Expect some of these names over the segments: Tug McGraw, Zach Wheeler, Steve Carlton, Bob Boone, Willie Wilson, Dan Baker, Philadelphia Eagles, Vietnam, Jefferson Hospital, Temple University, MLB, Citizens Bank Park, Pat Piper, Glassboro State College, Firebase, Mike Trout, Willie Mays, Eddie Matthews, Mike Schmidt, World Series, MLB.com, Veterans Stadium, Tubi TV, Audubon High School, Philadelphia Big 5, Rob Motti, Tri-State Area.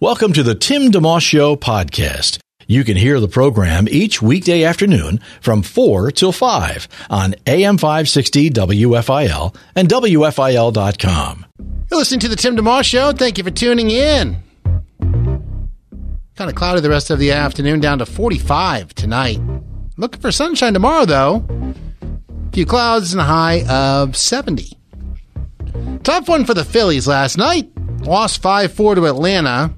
Welcome to the Tim DeMoss Show podcast. You can hear the program each weekday afternoon from 4 till 5 on AM 560 WFIL and WFIL.com. You're listening to the Tim DeMoss Show. Thank you for tuning in. Kind of cloudy the rest of the afternoon, down to 45 tonight. Looking for sunshine tomorrow, though. A few clouds and a high of 70. Tough one for the Phillies last night. Lost 5-4 to Atlanta.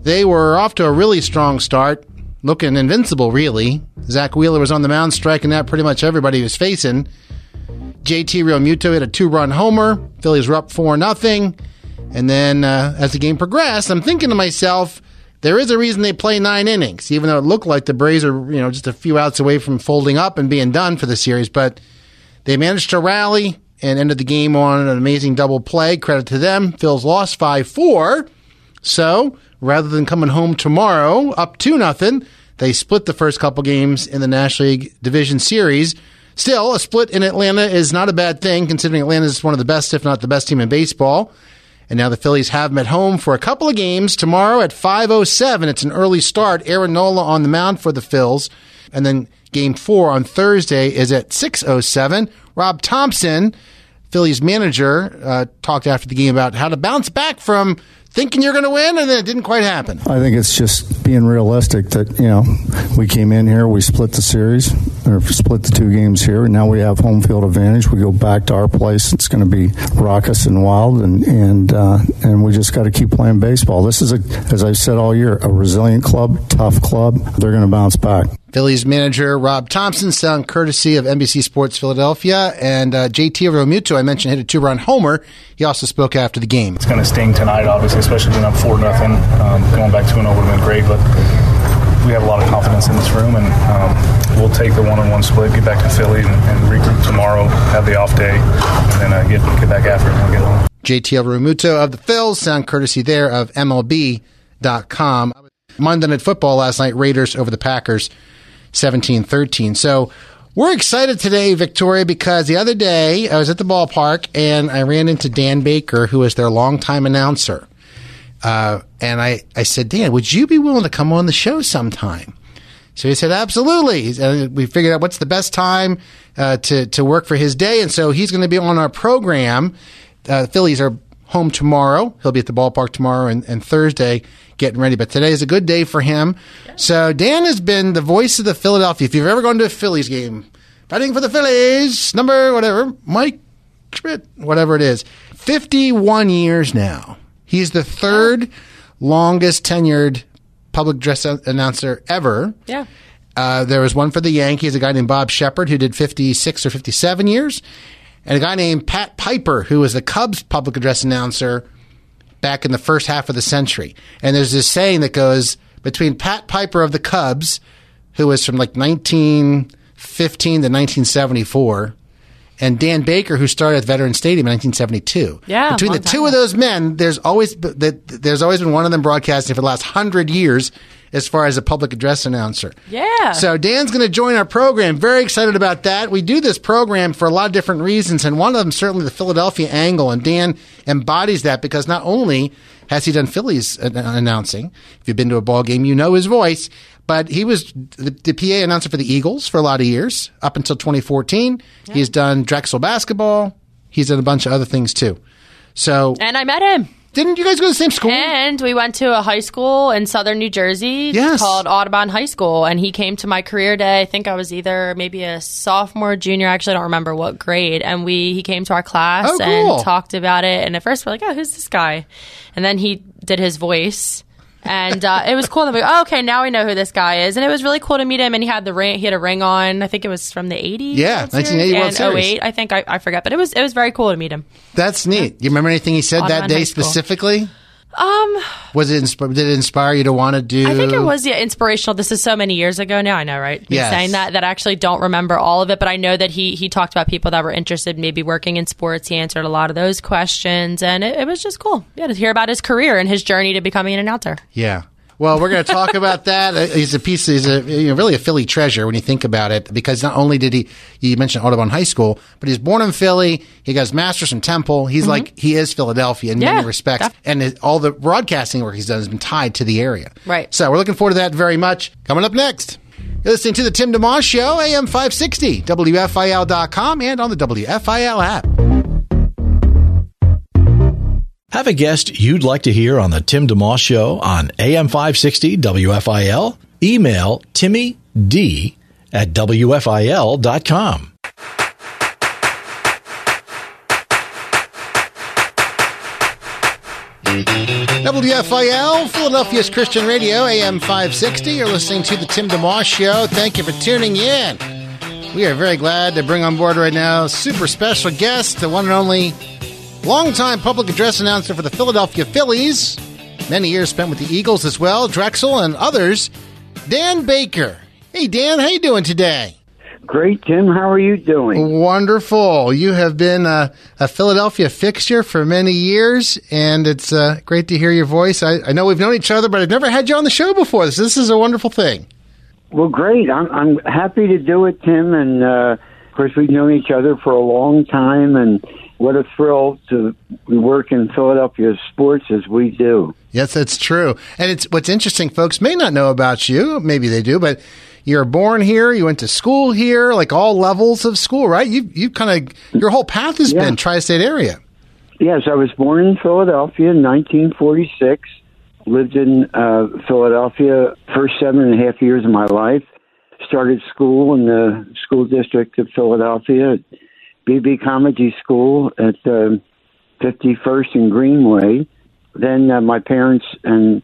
They were off to a really strong start, looking invincible, really. Zach Wheeler was on the mound, striking out pretty much everybody he was facing. J.T. Realmuto hit a 2-run homer. Phillies were up 4-0. And then as the game progressed, I'm thinking to myself, there is a reason they play 9 innings, even though it looked like the Braves are, you know, just a few outs away from folding up and being done for the series. But they managed to rally and ended the game on an amazing double play. Credit to them. Phil's lost 5-4. So rather than coming home tomorrow up 2-0, they split the first couple games in the National League Division Series. Still, a split in Atlanta is not a bad thing, considering Atlanta is one of the best, if not the best team in baseball. And now the Phillies have them at home for a couple of games. Tomorrow at 5:07, it's an early start. Aaron Nola on the mound for the Phils. And then Game 4 on Thursday is at 6:07. Rob Thompson, Phillies manager, talked after the game about how to bounce back from thinking you're going to win, and then it didn't quite happen. I think it's just being realistic that, you know, we came in here, we split the series, or split the 2 games here, and now we have home field advantage. We go back to our place. It's going to be raucous and wild, and we just got to keep playing baseball. This is, as I've said all year, a resilient club, tough club. They're going to bounce back. Phillies manager Rob Thompson, sound courtesy of NBC Sports Philadelphia, and J.T. Realmuto, I mentioned, hit a 2-run homer. He also spoke after the game. It's going to sting tonight, obviously, especially being up 4-0. Going back 2-0 would have been great, but we have a lot of confidence in this room, and we'll take the 1-on-1 split, get back to Philly, and regroup tomorrow, have the off day, and then get back after it and get home. J.T. Realmuto of the Phils, sound courtesy there of MLB.com. Monday Night Football last night, Raiders over the Packers. 17-13. So we're excited today, Victoria, because the other day I was at the ballpark and I ran into Dan Baker, who is their longtime announcer. And I said, Dan, would you be willing to come on the show sometime? So he said, absolutely. And we figured out what's the best time to work for his day. And so he's going to be on our program. The Phillies are home tomorrow. He'll be at the ballpark tomorrow and Thursday getting ready. But today is a good day for him. Yeah. So Dan has been the voice of the Philadelphia. If you've ever gone to a Phillies game, fighting for the Phillies, number whatever, Mike Schmidt, whatever it is, 51 years now. He's the 3rd longest tenured public address announcer ever. Yeah. There was one for the Yankees, a guy named Bob Sheppard, who did 56 or 57 years. And a guy named Pat Piper, who was the Cubs public address announcer back in the first half of the century. And there's this saying that goes between Pat Piper of the Cubs, who was from like 1915 to 1974, and Dan Baker, who started at Veterans Stadium in 1972. Yeah, between the two of those men, there's always been one of them broadcasting for the last 100 years as far as a public address announcer. Yeah. So Dan's going to join our program. Very excited about that. We do this program for a lot of different reasons, and one of them certainly the Philadelphia angle, and Dan embodies that because not only has he done Phillies announcing, if you've been to a ball game, you know his voice, but he was the PA announcer for the Eagles for a lot of years, up until 2014. Yeah. He's done Drexel basketball. He's done a bunch of other things too. So, and I met him. Didn't you guys go to the same school? And we went to a high school in southern New Jersey called Audubon High School. And he came to my career day. I think I was either maybe a sophomore, junior. Actually, I don't remember what grade. And he came to our class and talked about it. And at first, we're like, oh, who's this guy? And then he did his voice. And it was cool. And we go, oh, okay, now we know who this guy is. And it was really cool to meet him. And he had the ring. He had a ring on. I think it was from the 80s. Yeah, 1980 World Series. And 08, I think. I forget. But it was very cool to meet him. That's neat. Yeah. You remember anything he said that day specifically? Was it did it inspire you to want to do? I think it was inspirational. This is so many years ago now. I know, right? Yes. Saying that I actually don't remember all of it, but I know that he talked about people that were interested, maybe working in sports. He answered a lot of those questions, and it was just cool. Yeah, to hear about his career and his journey to becoming an announcer. Yeah. Well, we're going to talk about that. He's really a Philly treasure when you think about it, because not only did you mentioned Audubon High School, but he's born in Philly. He got his master's from Temple. He's he is Philadelphia in many respects. And all the broadcasting work he's done has been tied to the area. Right. So we're looking forward to that very much. Coming up next, you're listening to The Tim DeMoss Show, AM 560, WFIL.com, and on the WFIL app. Have a guest you'd like to hear on the Tim DeMoss Show on AM 560 WFIL? Email timmyd@wfil.com. WFIL, Philadelphia's Christian Radio, AM 560. You're listening to the Tim DeMoss Show. Thank you for tuning in. We are very glad to bring on board right now super special guest, the one and only longtime public address announcer for the Philadelphia Phillies, many years spent with the Eagles as well, Drexel and others, Dan Baker. Hey, Dan, how you doing today? Great, Tim. How are you doing? Wonderful. You have been a Philadelphia fixture for many years, and it's great to hear your voice. I know we've known each other, but I've never had you on the show before. This is a wonderful thing. Well, great. I'm happy to do it, Tim, and of course, we've known each other for a long time, and what a thrill to work in Philadelphia sports as we do. Yes, that's true. And it's what's interesting, folks may not know about you. Maybe they do, but you're born here. You went to school here, like all levels of school, right? You kind of, your whole path has been Tri-State Area. Yes, I was born in Philadelphia in 1946. Lived in Philadelphia first 7.5 years of my life. Started school in the school district of Philadelphia, B.B. Comedy School at 51st and Greenway. Then my parents and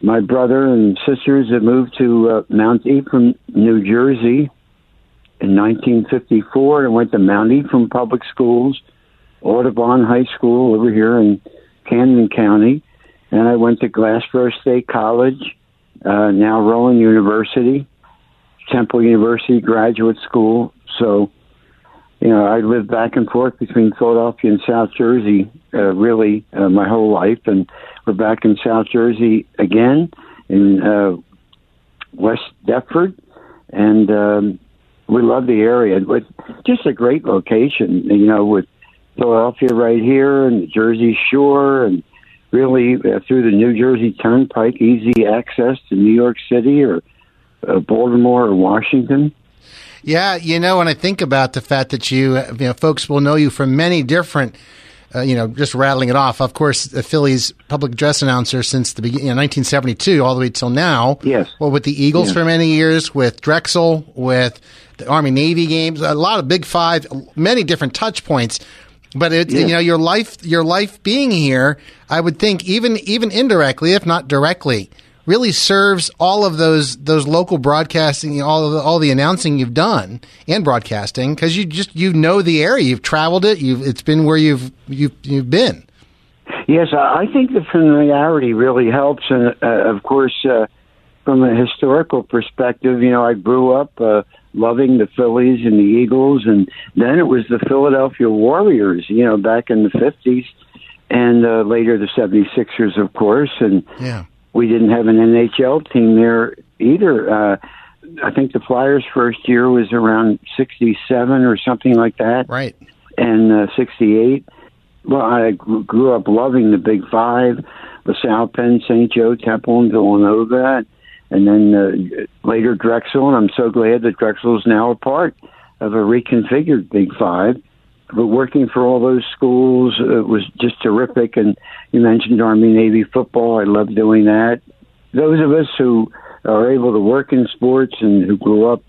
my brother and sisters had moved to Mount Ephraim, New Jersey in 1954 and went to Mount Ephraim Public Schools, Audubon High School over here in Camden County. And I went to Glassboro State College, now Rowan University, Temple University Graduate School. So, you know, I lived back and forth between Philadelphia and South Jersey, really, my whole life. And we're back in South Jersey again in West Deptford. And we love the area. It's just a great location, you know, with Philadelphia right here and the Jersey Shore and really through the New Jersey Turnpike, easy access to New York City or Baltimore or Washington. Yeah, you know, when I think about the fact that you know, folks will know you from many different, you know, just rattling it off. Of course, the Phillies public address announcer since the beginning, 1972, all the way till now. Yes. Well, with the Eagles for many years, with Drexel, with the Army-Navy games, a lot of Big Five, many different touch points. But you know, your life being here, I would think even indirectly, if not directly, really serves all of those local broadcasting, all the announcing you've done and broadcasting, because you know the area, you've traveled it, it's been where you've been. Yes, I think the familiarity really helps, and of course, from a historical perspective, you know, I grew up loving the Phillies and the Eagles, and then it was the Philadelphia Warriors, you know, back in the 50s, and later the 76ers, of course, and we didn't have an NHL team there either. I think the Flyers' first year was around 67 or something like that. Right. And 68. Well, I grew up loving the Big Five, LaSalle, Penn, St. Joe, Temple, and Villanova, and then later Drexel. And I'm so glad that Drexel is now a part of a reconfigured Big Five. But working for all those schools was just terrific. And you mentioned Army-Navy football. I love doing that. Those of us who are able to work in sports and who grew up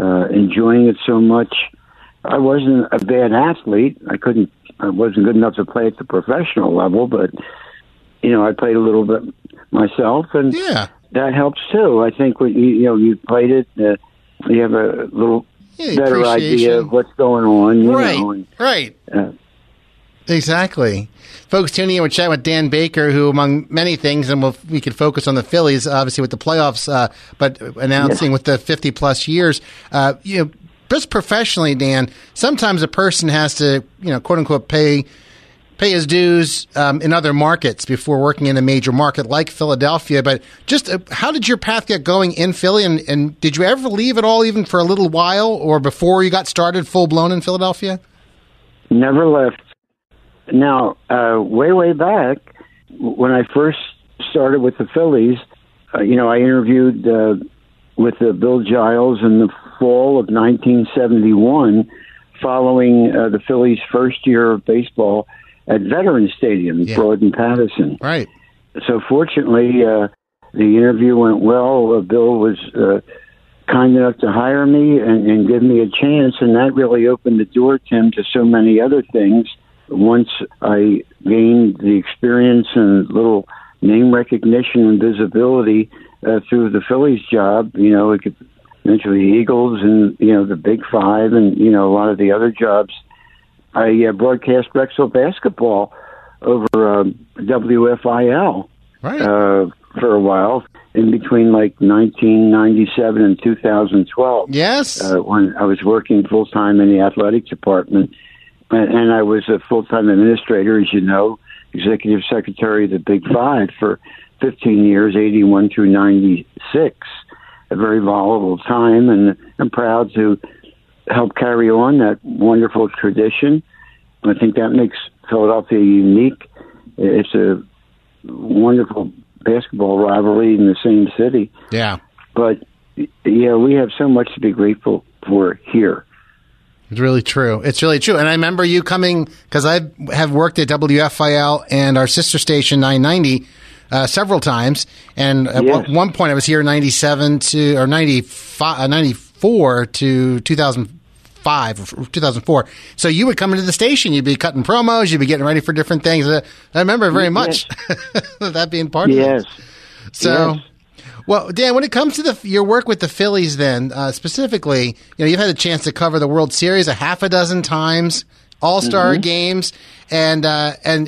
enjoying it so much, I wasn't a bad athlete. I wasn't good enough to play at the professional level, but, you know, I played a little bit myself. And that helps, too. I think when you played it, you have a little better idea of what's going on. You know, and, Exactly. Folks, tuning in, we're chatting with Dan Baker, who, among many things, and we could focus on the Phillies, obviously, with the playoffs, but announcing with the 50-plus years. Just professionally, Dan, sometimes a person has to, quote-unquote, pay his dues in other markets before working in a major market like Philadelphia. But just how did your path get going in Philly, and did you ever leave at all, even for a little while, or before you got started full-blown in Philadelphia? Never left. Now, way back, when I first started with the Phillies, I interviewed with Bill Giles in the fall of 1971 following the Phillies' first year of baseball at Veterans Stadium, Broad and Patterson. Right. So fortunately, the interview went well. Bill was kind enough to hire me and give me a chance, and that really opened the door, Tim, to so many other things. Once I gained the experience and little name recognition and visibility through the Phillies job, it could eventually the Eagles and, the Big 5 and, a lot of the other jobs. I broadcast Drexel basketball over WFIL right. For a while in between like 1997 and 2012. Yes. When I was working full-time in the athletic department. And I was a full-time administrator, as you know, executive secretary of the Big Five for 15 years, 81 through 96, a very volatile time. And I'm proud to help carry on that wonderful tradition. I think that makes Philadelphia unique. It's a wonderful basketball rivalry in the same city. Yeah. But, we have so much to be grateful for here. It's really true. It's really true. And I remember you coming, because I have worked at WFIL and our sister station 990 several times. And at one point I was here 97 to, or 95, 94 to 2005 or 2004. So you would come into the station. You'd be cutting promos. You'd be getting ready for different things. I remember very much that being part of it. So. Yes. Well, Dan, when it comes to your work with the Phillies then, specifically, you've had a chance to cover the World Series a half a dozen times, all-star games, and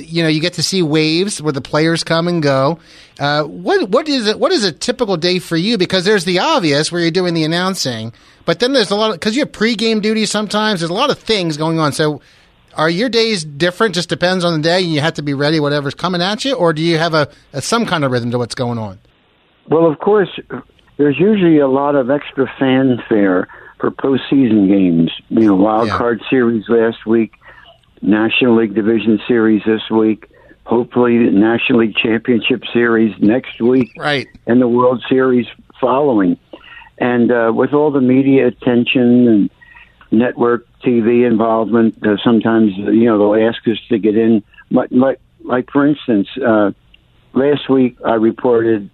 you get to see waves where the players come and go. What is a typical day for you? Because there's the obvious where you're doing the announcing, but then there's a lot of, because you have pregame duty sometimes, there's a lot of things going on. So are your days different, just depends on the day, and you have to be ready, whatever's coming at you, or do you have a some kind of rhythm to what's going on? Well, of course, there's usually a lot of extra fanfare for postseason games. Wild Card Series last week, National League Division Series this week, hopefully the National League Championship Series next week, right, and the World Series following. And with all the media attention and network TV involvement, sometimes, they'll ask us to get in. Like for instance, last week I reported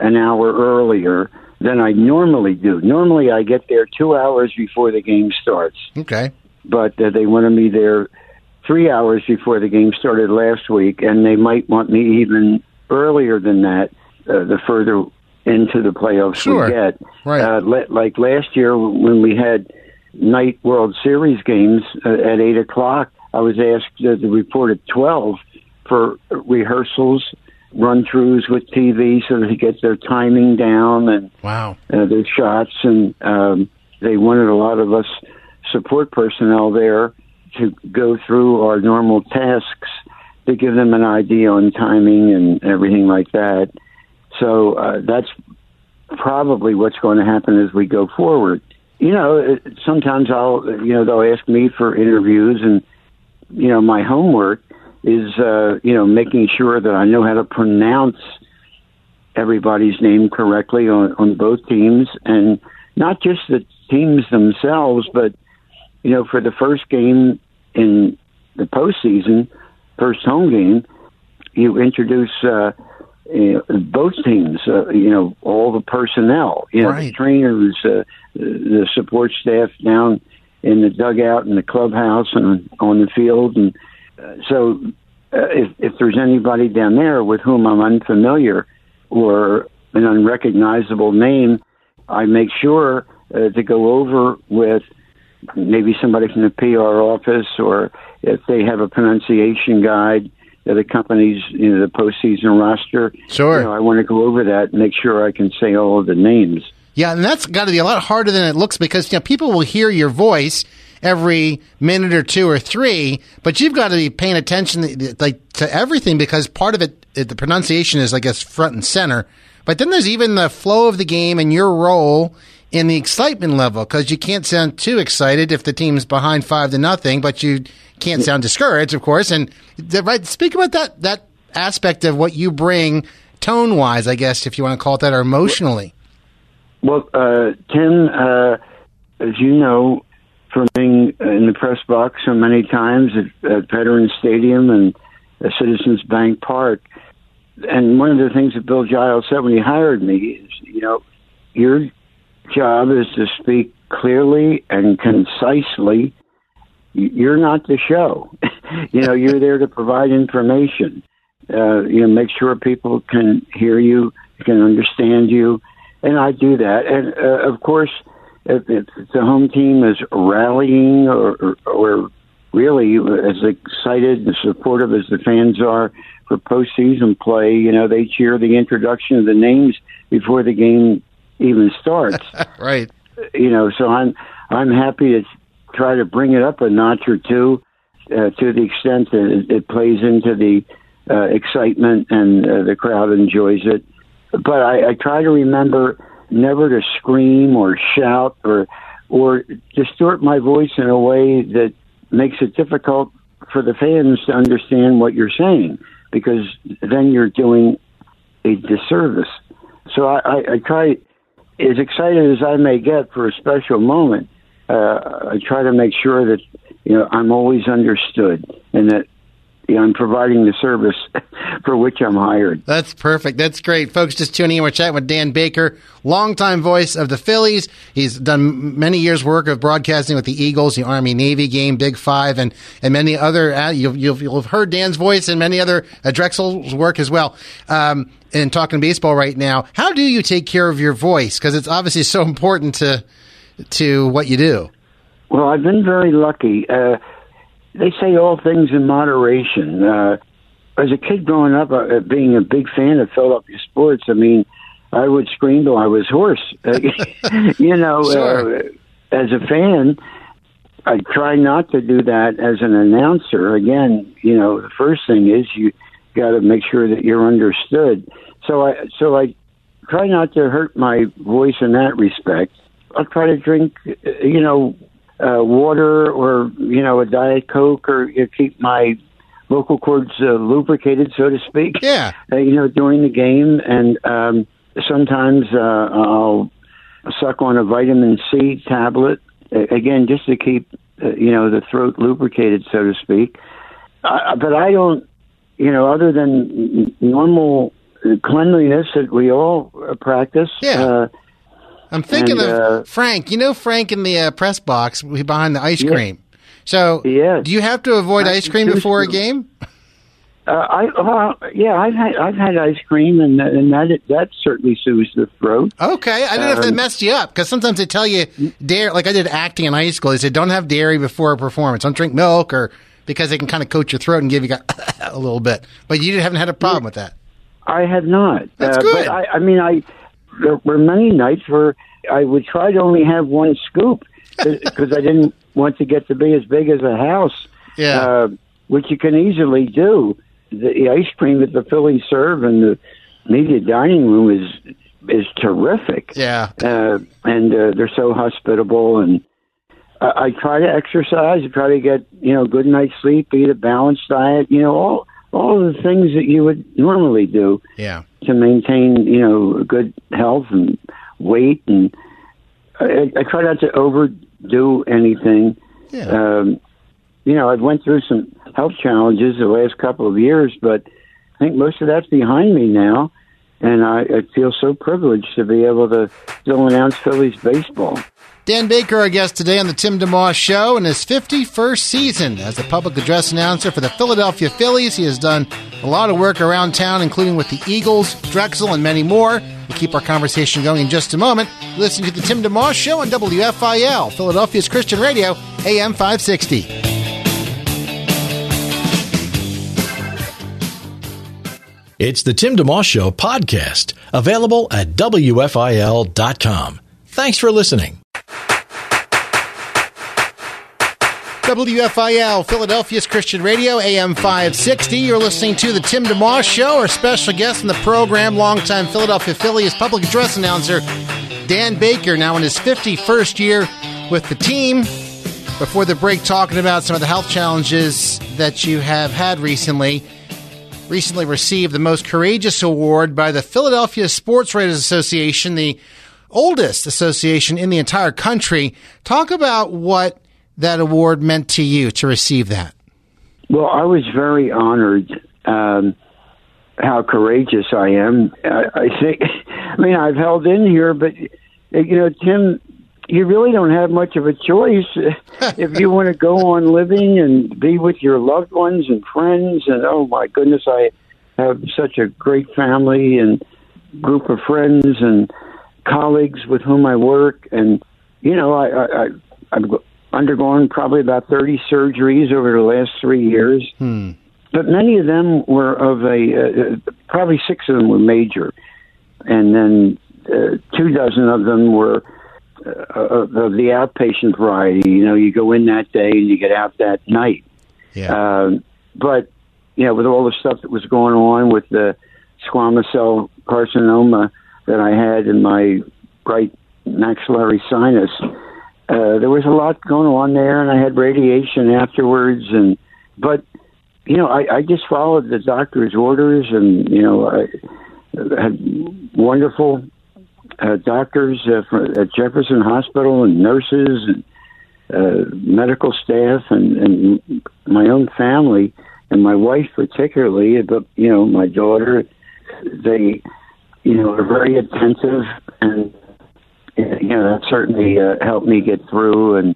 an hour earlier than I normally do. Normally, I get there 2 hours before the game starts. Okay. But they wanted me there 3 hours before the game started last week, and they might want me even earlier than that the further into the playoffs we get. Right. Like last year when we had night World Series games at 8 o'clock, I was asked to report at 12 for rehearsals, run-throughs with TV so that they get their timing down and their shots. And they wanted a lot of us support personnel there to go through our normal tasks to give them an idea on timing and everything like that. So that's probably what's going to happen as we go forward. Sometimes they'll ask me for interviews, and, my homework is, making sure that I know how to pronounce everybody's name correctly on both teams, and not just the teams themselves, but, for the first game in the postseason, first home game, you introduce both teams, all the personnel, the trainers, the support staff down in the dugout and the clubhouse and on the field, and so if there's anybody down there with whom I'm unfamiliar or an unrecognizable name, I make sure to go over with maybe somebody from the PR office or if they have a pronunciation guide that accompanies, you know, the postseason roster. Sure. You know, I want to go over that and make sure I can say all of the names. Yeah, and that's got to be a lot harder than it looks, because, you know, people will hear your voice every minute or two or three, but you've got to be paying attention, like, to everything, because part of it, the pronunciation is, I guess, front and center. But then there's even the flow of the game and your role in the excitement level, because you can't sound too excited if the team's behind 5-0, but you can't sound discouraged, of course. And right, speak about that aspect of what you bring tone-wise, I guess, if you want to call it that, or emotionally. Well, Tim, as you know, from being in the press box so many times at Veterans Stadium and Citizens Bank Park, and one of the things that Bill Giles said when he hired me is, you know, your job is to speak clearly and concisely. You're not the show. You know, you're there to provide information. You know, make sure people can hear you, can understand you. And I do that. And, of course, if the home team is rallying or really as excited and supportive as the fans are for postseason play, you know, they cheer the introduction of the names before the game even starts. Right. You know, so I'm happy to try to bring it up a notch or two to the extent that it plays into the excitement and the crowd enjoys it. But I try to remember never to scream or shout or distort my voice in a way that makes it difficult for the fans to understand what you're saying, because then you're doing a disservice. So I try, as excited as I may get for a special moment, I try to make sure that, you know, I'm always understood and that, you know, I'm providing the service for which I'm hired. That's perfect. That's great. Folks, just tuning in, we're chatting with Dan Baker, longtime voice of the Phillies. He's done many years' work of broadcasting with the Eagles, the Army-Navy game, Big 5, and many other. You'll have heard Dan's voice and many other Drexel's work as well. And talking baseball right now, how do you take care of your voice? Because it's obviously so important to what you do. Well, I've been very lucky. They say all things in moderation. As a kid growing up, being a big fan of Philadelphia sports, I mean, I would scream till I was hoarse. You know, sure. As a fan, I try not to do that as an announcer. Again, you know, the first thing is you got to make sure that you're understood. So I try not to hurt my voice in that respect. I try to drink, you know, water or, you know, a Diet Coke, or, you know, keep my vocal cords lubricated, so to speak. Yeah. You know, during the game. And sometimes I'll suck on a vitamin C tablet, again, just to keep, you know, the throat lubricated, so to speak. But I don't, you know, other than normal cleanliness that we all practice. Yeah. I'm thinking of Frank. You know Frank in the press box behind the ice cream. So do you have to avoid ice cream before a game? I've had ice cream, and that certainly soothes the throat. Okay, I don't know if that messed you up, because sometimes they tell you, like I did acting in high school, they said don't have dairy before a performance, don't drink milk, or because they can kind of coat your throat and give you a little bit. But you haven't had a problem with that? I have not. That's good. But I mean, there were many nights where I would try to only have one scoop because I didn't want to get to be as big as a house, which you can easily do. The ice cream that the Phillies serve in the media dining room is terrific. Yeah. And they're so hospitable. And I try to exercise. I try to get, you know, good night's sleep, eat a balanced diet, you know, all of the things that you would normally do to maintain, you know, good health and weight. And I try not to overdo anything. Yeah. You know, I went through some health challenges the last couple of years, but I think most of that's behind me now. And I feel so privileged to be able to still announce Phillies baseball. Dan Baker, our guest today on the Tim DeMoss Show, in his 51st season as the public address announcer for the Philadelphia Phillies. He has done a lot of work around town, including with the Eagles, Drexel, and many more. We'll keep our conversation going in just a moment. Listen to the Tim DeMoss Show on WFIL, Philadelphia's Christian Radio, AM 560. It's the Tim DeMoss Show podcast, available at WFIL.com. Thanks for listening. WFIL, Philadelphia's Christian Radio, AM 560. You're listening to the Tim DeMoss Show. Our special guest on the program, longtime Philadelphia Phillies public address announcer Dan Baker, now in his 51st year with the team. Before the break, talking about some of the health challenges that you have had recently. Recently received the most courageous award by the Philadelphia Sports Writers Association, the oldest association in the entire country. Talk about what that award meant to you to receive that. Well, I was very honored how courageous I am. I think I've held in here, but, you know, Tim, you really don't have much of a choice if you want to go on living and be with your loved ones and friends. And, oh, my goodness, I have such a great family and group of friends and colleagues with whom I work. And, you know, I've undergone probably about 30 surgeries over the last 3 years. But many of them were of a probably 6 of them were major, and then 2 dozen of them were of the outpatient variety. You know, you go in that day and you get out that night. But, you know, with all the stuff that was going on with the squamous cell carcinoma that I had in my right maxillary sinus, there was a lot going on there, and I had radiation afterwards. And but, you know, I just followed the doctor's orders, and, you know, I had wonderful doctors at Jefferson Hospital and nurses and medical staff and my own family and my wife particularly, but, you know, my daughter, they, you know, are very attentive, and you know, that certainly helped me get through, and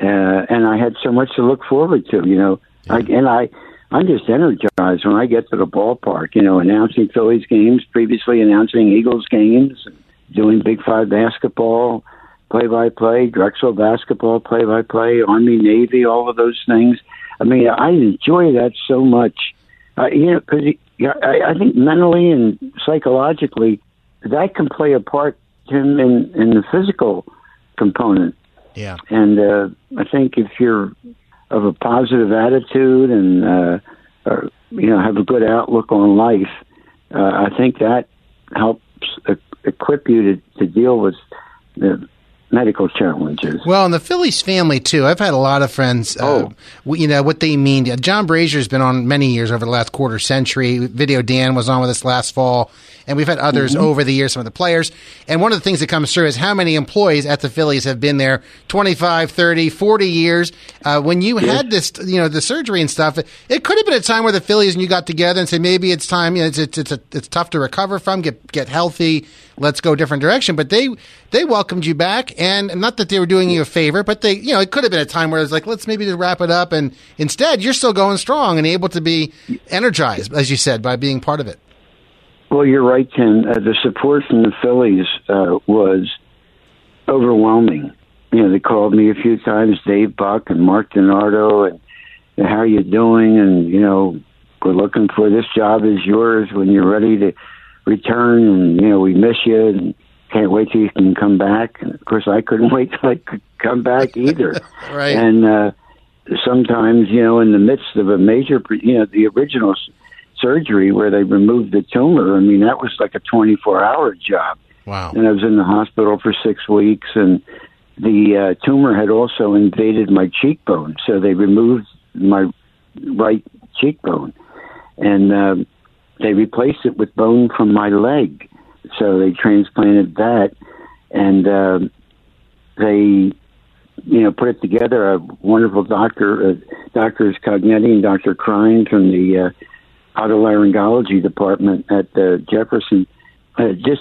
I had so much to look forward to, you know. I'm just energized when I get to the ballpark, you know, announcing Phillies games, previously announcing Eagles games, doing Big 5 basketball, play-by-play, Drexel basketball, play-by-play, Army, Navy, all of those things. I mean, I enjoy that so much. You know, because I think mentally and psychologically, that can play a part in the physical component. Yeah. And I think if you're of a positive attitude and, or, you know, have a good outlook on life, I think that helps equip you to deal with the medical challenges. Well, and the Phillies family, too. I've had a lot of friends, you know, what they mean. John Brazier's been on many years over the last quarter century. Video Dan was on with us last fall, and we've had others over the years, some of the players. And one of the things that comes through is how many employees at the Phillies have been there 25, 30, 40 years. When you had this, you know, the surgery and stuff, it could have been a time where the Phillies and you got together and said, maybe it's time, you know, it's tough to recover from, get healthy, let's go a different direction. But they welcomed you back, and not that they were doing you a favor, but they, you know, it could have been a time where it was like, let's maybe just wrap it up. And instead, you're still going strong and able to be energized, as you said, by being part of it. Well, you're right, Tim. The support from the Phillies was overwhelming. You know, they called me a few times, Dave Buck and Mark DiNardo, and how are you doing? And, you know, we're looking for this job is yours when you're ready to return. And, you know, we miss you and can't wait till you can come back. And, of course, I couldn't wait till I could come back either. Right. And sometimes, you know, in the midst of a major, you know, the original surgery where they removed the tumor, I mean, that was like a 24-hour job. Wow. And I was in the hospital for 6 weeks, and the tumor had also invaded my cheekbone, so they removed my right cheekbone, and they replaced it with bone from my leg, so they transplanted that, and they, you know, put it together. A wonderful doctor, Doctors Cognetti and Dr. Crine from the otolaryngology department at Jefferson just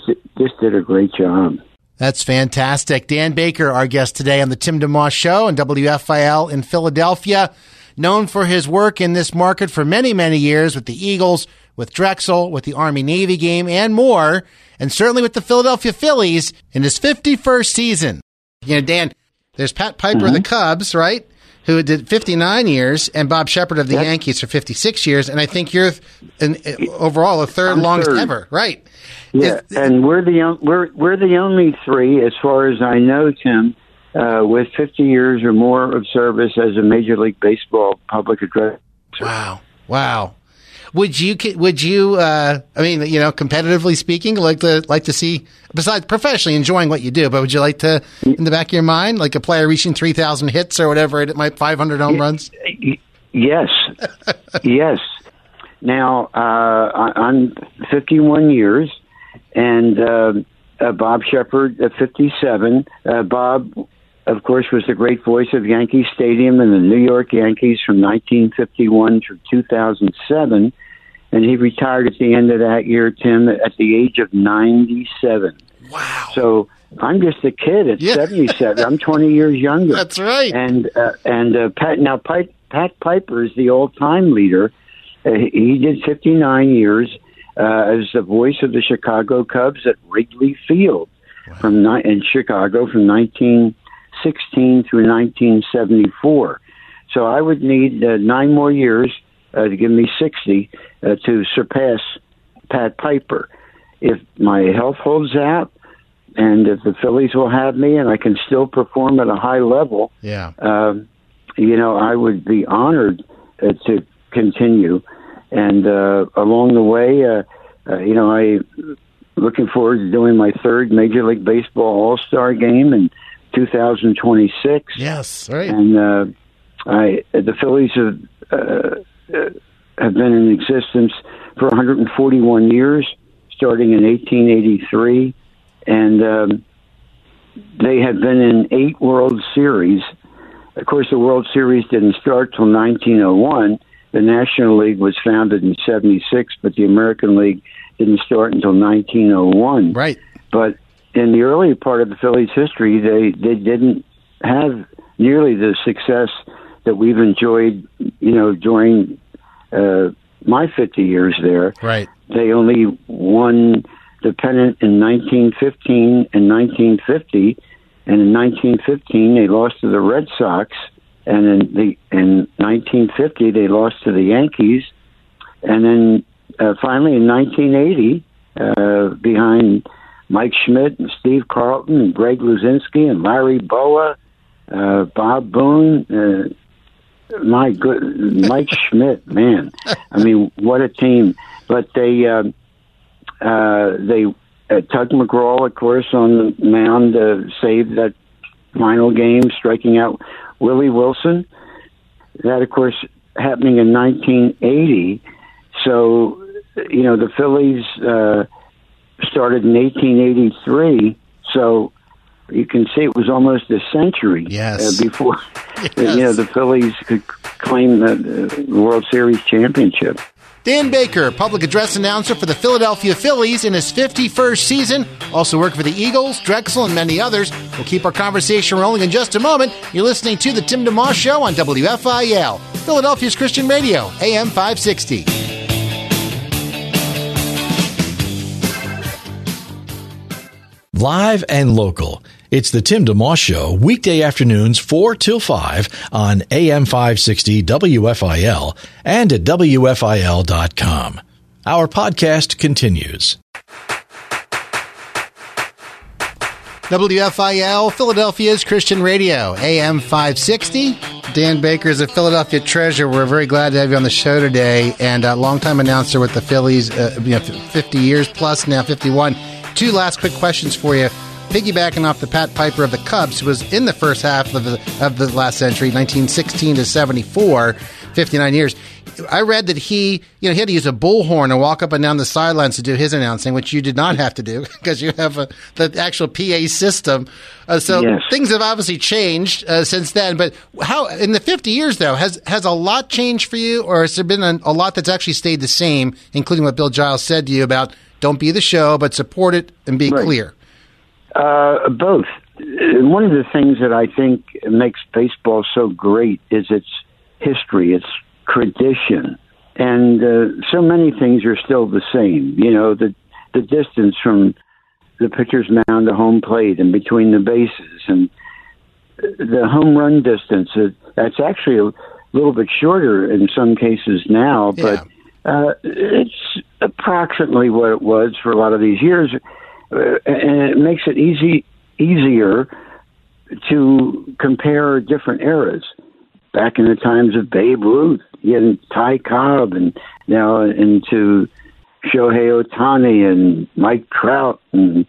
did a great job. That's fantastic. Dan Baker, our guest today on the Tim DeMoss Show and WFIL in Philadelphia, known for his work in this market for many, many years with the Eagles, with Drexel, with the Army-Navy game, and more, and certainly with the Philadelphia Phillies in his 51st season. You know, Dan, there's Pat Piper of the Cubs, right? who did 59 years, and Bob Sheppard of the Yankees for 56 years. And I think you're overall the third longest ever, right? Yeah, and we're the only three, as far as I know, Tim, with 50 years or more of service as a Major League Baseball public address. Wow! Wow! Would you? I mean, you know, competitively speaking, like to see, besides professionally enjoying what you do, but would you like to, in the back of your mind, like a player reaching 3,000 hits or whatever, it might 500 home runs? Yes, yes. Now I'm 51 years, and Bob Sheppard, 57. Bob, of course, was the great voice of Yankee Stadium and the New York Yankees from 1951 through 2007. And he retired at the end of that year, Tim, at the age of 97. Wow. So I'm just a kid at 77. I'm 20 years younger. That's right. And Pat Piper is the all-time leader. He did 59 years as the voice of the Chicago Cubs at Wrigley Field in Chicago from 1916 through 1974. So I would need 9 more years to give me 60 to surpass Pat Piper. If my health holds out and if the Phillies will have me and I can still perform at a high level, you know, I would be honored to continue. And along the way, you know, I'm looking forward to doing my third Major League Baseball All-Star game in 2026. Yes, right. And the Phillies have been in existence for 141 years, starting in 1883, and they have been in 8 World Series. Of course, the World Series didn't start till 1901. The National League was founded in 76, but the American League didn't start until 1901. Right. But in the early part of the Phillies' history, they didn't have nearly the success that we've enjoyed, you know, during my 50 years there. Right. They only won the pennant in 1915 and 1950, and in 1915 they lost to the Red Sox. And in 1950, they lost to the Yankees. And then finally in 1980, behind Mike Schmidt and Steve Carlton and Greg Luzinski and Larry Bowa, Bob Boone, my good Mike Schmidt, man. I mean, what a team. But they Tug McGraw, of course, on the mound, saved that final game, striking out Willie Wilson. That, of course, happening in 1980. So, you know, the Phillies started in 1883. So you can see it was almost a century before you know, the Phillies could claim the World Series championship. Dan Baker, public address announcer for the Philadelphia Phillies in his 51st season, also worked for the Eagles, Drexel, and many others. We'll keep our conversation rolling in just a moment. You're listening to The Tim DeMoss Show on WFIL, Philadelphia's Christian Radio, AM 560. Live and local. It's the Tim DeMoss Show, weekday afternoons 4 till 5 on AM 560 WFIL and at WFIL.com. Our podcast continues. WFIL, Philadelphia's Christian Radio, AM 560. Dan Baker is a Philadelphia treasure. We're very glad to have you on the show today. And a longtime announcer with the Phillies, you know, 50 years plus, now 51. 2 last quick questions for you. Piggybacking off the Pat Piper of the Cubs, who was in the first half of the last century, 1916 to 74, 59 years. I read that he had to use a bullhorn and walk up and down the sidelines to do his announcing, which you did not have to do because you have the actual PA system. So things have obviously changed since then. But how in the 50 years, though, has a lot changed for you, or has there been a lot that's actually stayed the same, including what Bill Giles said to you about don't be the show, but support it and be clear? Both. One of the things that I think makes baseball so great is its history, its tradition, and so many things are still the same. You know, the distance from the pitcher's mound to home plate and between the bases, and the home run distance, That's actually a little bit shorter in some cases now, but it's approximately what it was for a lot of these years, and it makes it easier to compare different eras. Back in the times of Babe Ruth and Ty Cobb, and now into Shohei Ohtani and Mike Trout and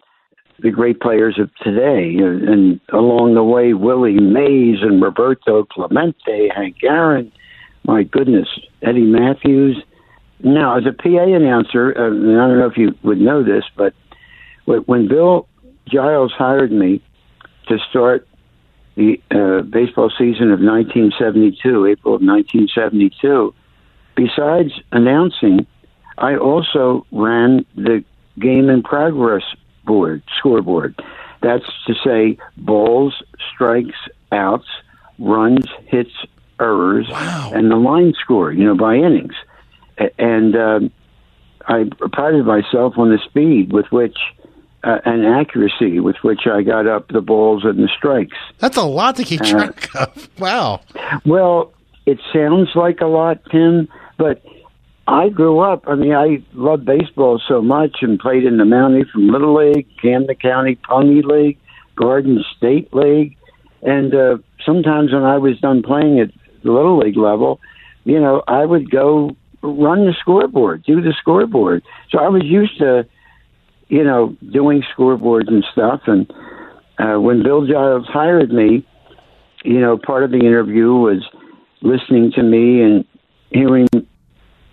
the great players of today, and along the way, Willie Mays and Roberto Clemente, Hank Aaron, my goodness, Eddie Matthews. Now, as a PA announcer, and I don't know if you would know this, but when Bill Giles hired me to start the baseball season of 1972, April of 1972, besides announcing, I also ran the game in progress scoreboard. That's to say, balls, strikes, outs, runs, hits, errors, and the line score, by innings. And I prided myself on the speed with which and accuracy with which I got up the balls and the strikes. That's a lot to keep track of. Wow. Well, it sounds like a lot, Tim, but I grew up, I loved baseball so much and played in the Mount Ephraim Little League, Camden County Pony League, Garden State League, and sometimes when I was done playing at the Little League level, I would go run the scoreboard, do the scoreboard. So I was used to, doing scoreboards and stuff, and when Bill Giles hired me, part of the interview was listening to me and hearing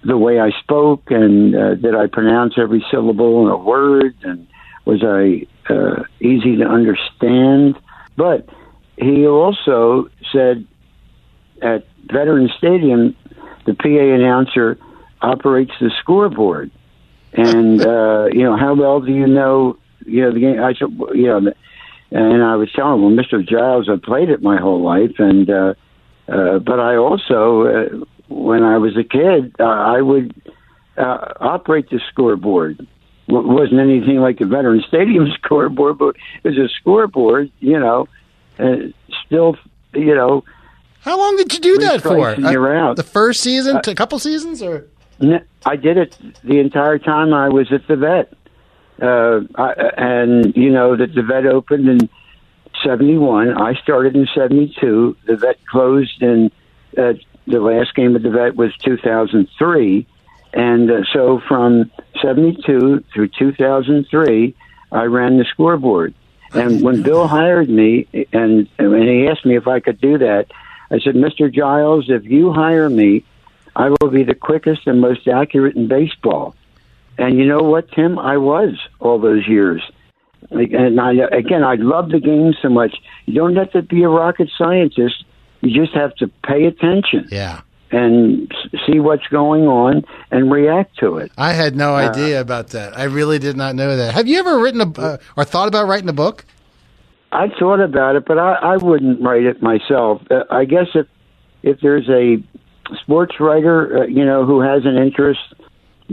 the way I spoke, and did I pronounce every syllable in a word, and was I easy to understand? But he also said at Veterans Stadium, the PA announcer operates the scoreboard, and how well do you know the game? I said, and I was telling him, well, Mr. Giles, I played it my whole life, and but I also. When I was a kid, I would operate the scoreboard. It wasn't anything like the Veterans Stadium scoreboard, but it was a scoreboard, still, How long did you do that for? The first season, a couple seasons? Or I did it the entire time I was at the Vet. The Vet opened in 71. I started in 72. The Vet closed in the last game of the Vet was 2003, and so from 72 through 2003, I ran the scoreboard. And when Bill hired me, and he asked me if I could do that, I said, Mr. Giles, if you hire me, I will be the quickest and most accurate in baseball. And you know what, Tim? I was all those years. And I love the game so much. You don't have to be a rocket scientist. You just have to pay attention and see what's going on and react to it. I had no idea about that. I really did not know that. Have you ever written or thought about writing a book? I thought about it, but I wouldn't write it myself. I guess if there's a sports writer, who has an interest,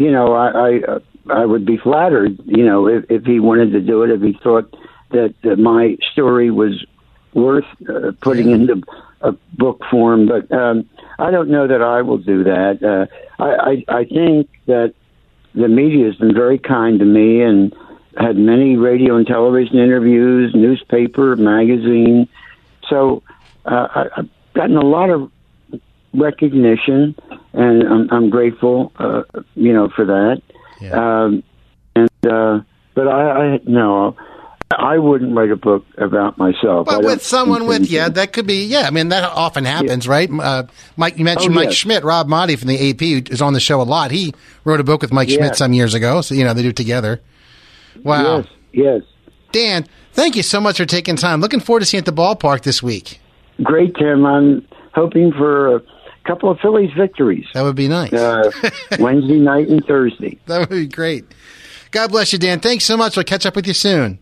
I would be flattered, if he wanted to do it, if he thought that my story was worth putting into a book form, but I don't know that I will do that. I think that the media has been very kind to me and had many radio and television interviews, newspaper, magazine. So I've gotten a lot of recognition, and I'm grateful, for that. Yeah. But I wouldn't write a book about myself. But with someone that could be, that often happens, right? Mike, you mentioned Mike Schmidt, Rob Motti from the AP, who is on the show a lot. He wrote a book with Mike Schmidt some years ago, so, they do it together. Wow. Yes. Dan, thank you so much for taking time. Looking forward to seeing you at the ballpark this week. Great, Tim. I'm hoping for a couple of Phillies victories. That would be nice. Wednesday night and Thursday. That would be great. God bless you, Dan. Thanks so much. We'll catch up with you soon.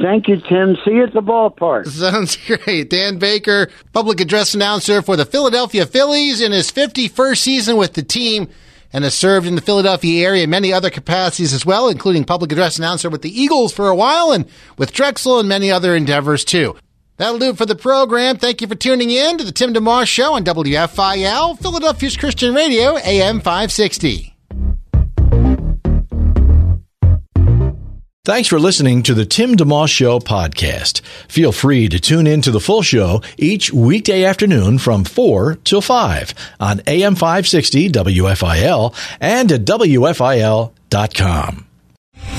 Thank you, Tim. See you at the ballpark. Sounds great. Dan Baker, public address announcer for the Philadelphia Phillies in his 51st season with the team, and has served in the Philadelphia area in many other capacities as well, including public address announcer with the Eagles for a while and with Drexel and many other endeavors too. That'll do it for the program. Thank you for tuning in to the Tim DeMar Show on WFIL, Philadelphia's Christian Radio, AM 560. Thanks for listening to the Tim DeMoss Show podcast. Feel free to tune in to the full show each weekday afternoon from 4 till 5 on AM 560 WFIL and at WFIL.com.